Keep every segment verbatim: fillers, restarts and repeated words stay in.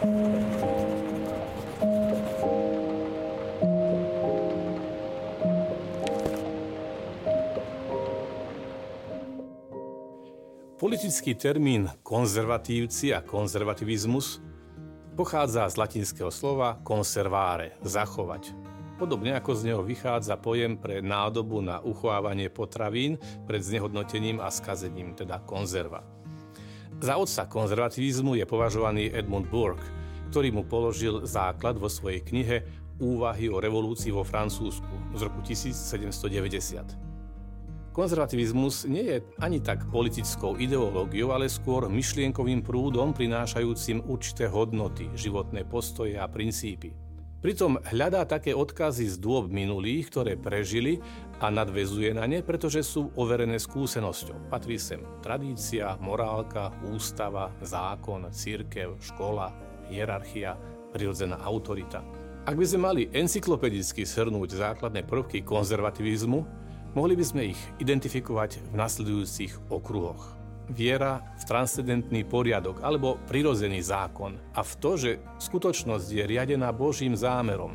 Politický termín konzervatívci a konzervativizmus pochádza z latinského slova conservare, zachovať. Podobne ako z neho vychádza pojem pre nádobu na uchovávanie potravín pred znehodnotením a skazením, teda konzerva. Za otca konzervativizmu je považovaný Edmund Burke, ktorý mu položil základ vo svojej knihe Úvahy o revolúcii vo Francúzsku z roku tisíc sedemsto deväťdesiat. Konzervativizmus nie je ani tak politickou ideológiou, ale skôr myšlienkovým prúdom prinášajúcim určité hodnoty, životné postoje a princípy. Pritom hľadá také odkazy z dôb minulých, ktoré prežili a nadväzuje na ne, pretože sú overené skúsenosťou. Patrí sem tradícia, morálka, ústava, zákon, cirkev, škola, hierarchia, prirodzená autorita. Ak by sme mali encyklopedicky shrnúť základné prvky konzervativizmu, mohli by sme ich identifikovať v nasledujúcich okruhoch. Viera v transcendentný poriadok alebo prirodzený zákon a v to, že skutočnosť je riadená Božím zámerom.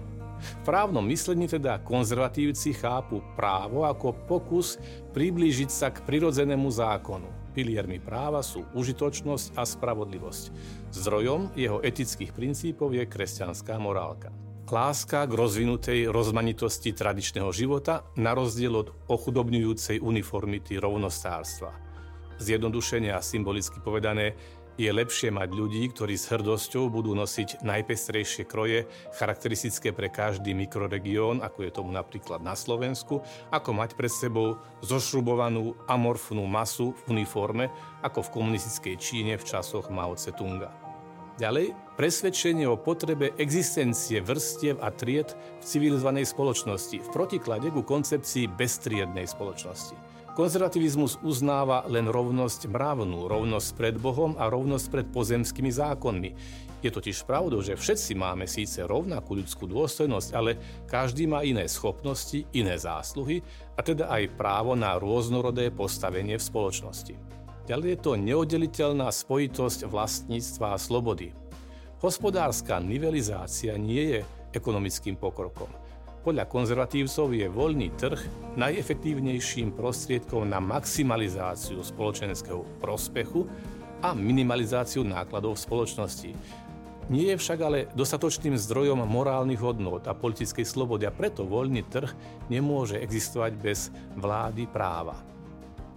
V právnom myslení teda konzervatívci chápu právo ako pokus priblížiť sa k prirodzenému zákonu. Piliermi práva sú užitočnosť a spravodlivosť. Zdrojom jeho etických princípov je kresťanská morálka. Láska k rozvinutej rozmanitosti tradičného života na rozdiel od ochudobňujúcej uniformity rovnostárstva. Zjednodušenie a symbolicky povedané, je lepšie mať ľudí, ktorí s hrdosťou budú nosiť najpestrejšie kroje, charakteristické pre každý mikroregión, ako je tomu napríklad na Slovensku, ako mať pred sebou zošrubovanú amorfnú masu v uniforme, ako v komunistickej Číne v časoch Mao Ce-tunga. Ďalej, presvedčenie o potrebe existencie vrstiev a tried v civilizovanej spoločnosti v protiklade ku koncepcii beztriednej spoločnosti. Konzervativizmus uznáva len rovnosť mravnú, rovnosť pred Bohom a rovnosť pred pozemskými zákonmi. Je totiž pravdou, že všetci máme síce rovnakú ľudskú dôstojnosť, ale každý má iné schopnosti, iné zásluhy a teda aj právo na rôznorodé postavenie v spoločnosti. Ďalej je to neoddeliteľná spojitosť vlastníctva a slobody. Hospodárska nivelizácia nie je ekonomickým pokrokom. Podľa konzervatívcov je voľný trh najefektívnejším prostriedkom na maximalizáciu spoločenského prospechu a minimalizáciu nákladov v spoločnosti. Nie je však ale dostatočným zdrojom morálnych hodnôt a politickej slobody a preto voľný trh nemôže existovať bez vlády práva.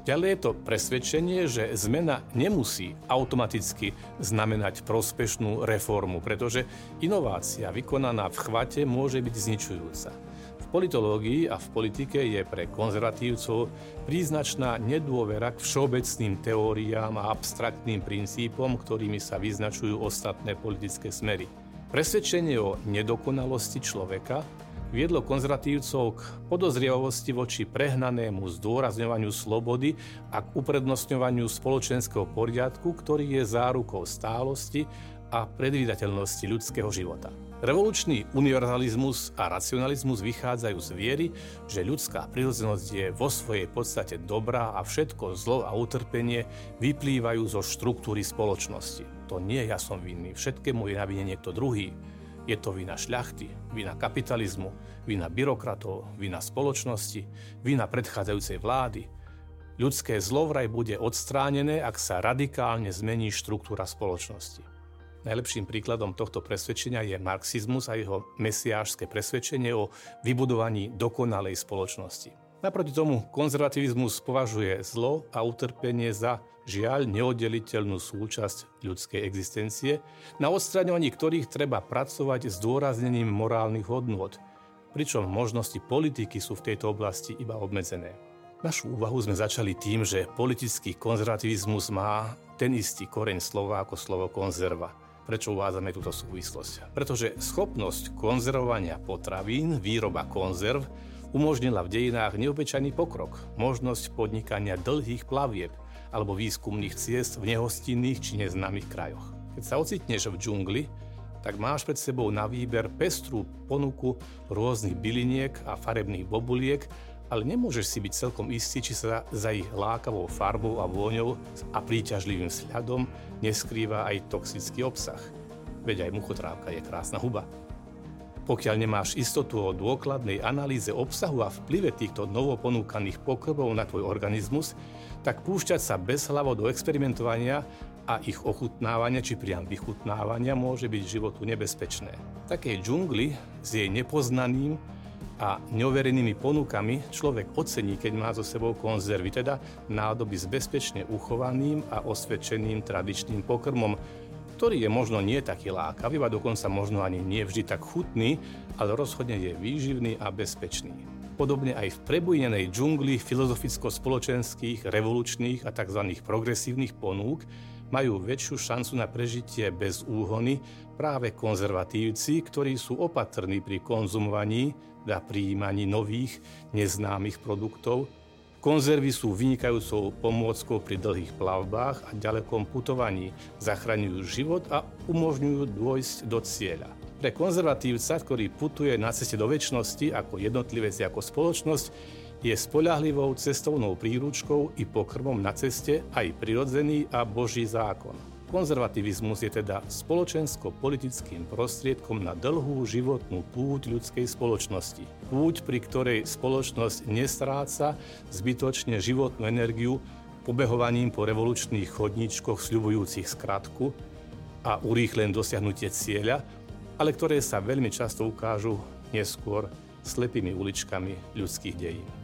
Ďalej je to presvedčenie, že zmena nemusí automaticky znamenať prospešnú reformu, pretože inovácia vykonaná v chvate môže byť zničujúca. V politológii a v politike je pre konzervatívcov príznačná nedôvera k všeobecným teóriám a abstraktným princípom, ktorými sa vyznačujú ostatné politické smery. Presvedčenie o nedokonalosti človeka viedlo konzervatívcov k podozrievavosti voči prehnanému zdôrazňovaniu slobody a k uprednostňovaniu spoločenského poriadku, ktorý je zárukou stálosti a predvídateľnosti ľudského života. Revolučný univerzalizmus a racionalizmus vychádzajú z viery, že ľudská prirodzenosť je vo svojej podstate dobrá a všetko zlo a utrpenie vyplývajú zo štruktúry spoločnosti. To nie ja som vinný, všetkému je na vine niekto druhý. Je to vina šľachty, vina kapitalizmu, vina byrokratov, vina spoločnosti, vina predchádzajúcej vlády. Ľudské zlo vraj bude odstránené, ak sa radikálne zmení štruktúra spoločnosti. Najlepším príkladom tohto presvedčenia je marxizmus a jeho mesiášske presvedčenie o vybudovaní dokonalej spoločnosti. Naproti tomu, konzervativizmus považuje zlo a utrpenie za žiaľ neoddeliteľnú súčasť ľudskej existencie, na odstraňovaní ktorých treba pracovať s dôraznením morálnych hodnôt, pričom možnosti politiky sú v tejto oblasti iba obmedzené. Našu úvahu sme začali tým, že politický konzervativizmus má ten istý koreň slova ako slovo konzerva. Prečo uvádzame túto súvislosť? Pretože schopnosť konzervovania potravín, výroba konzerv, umožnila v dejinách neobyčajný pokrok, možnosť podnikania dlhých plavieb alebo výskumných ciest v nehostinných či neznámych krajoch. Keď sa ocitneš v džungli, tak máš pred sebou na výber pestrú ponuku rôznych byliniek a farebných bobuliek, ale nemôžeš si byť celkom istý, či sa za ich lákavou farbou a vôňou a príťažlivým sľadom neskrýva aj toxický obsah. V Veď aj muchotrávka je krásna huba. Pokiaľ nemáš istotu o dôkladnej analýze obsahu a vplyve týchto novoponúkaných pokrmov na tvoj organizmus, tak púšťať sa bezhlavo do experimentovania a ich ochutnávania či priam vychutnávania môže byť životu nebezpečné. V takej džungli s jej nepoznaným a neoverenými ponukami človek ocení, keď má so sebou konzervy, teda nádoby s bezpečne uchovaným a osvedčeným tradičným pokrmom, ktorý je možno nie taký lákavý, a dokonca možno ani nie vždy tak chutný, ale rozhodne je výživný a bezpečný. Podobne aj v prebujenej džungli filozoficko-spoločenských, revolučných a tzv. Progresívnych ponúk majú väčšiu šancu na prežitie bez úhony práve konzervatívci, ktorí sú opatrní pri konzumovaní a prijímaní nových, neznámych produktov. Konzervy sú vynikajúcou pomôckou pri dlhých plavbách a ďalekom putovaní, zachraňujú život a umožňujú dôjsť do cieľa. Pre konzervatívca, ktorý putuje na ceste do večnosti ako jednotlivec, ako spoločnosť, je spoľahlivou cestovnou príručkou i pokrmom na ceste aj prirodzený a Boží zákon. Konzervativizmus je teda spoločensko-politickým prostriedkom na dlhú životnú púť ľudskej spoločnosti. Púť, pri ktorej spoločnosť nestráca zbytočne životnú energiu pobehovaním po revolučných chodníčkoch sľubujúcich skratku a urýchlené dosiahnutie cieľa, ale ktoré sa veľmi často ukážu neskôr slepými uličkami ľudských dejín.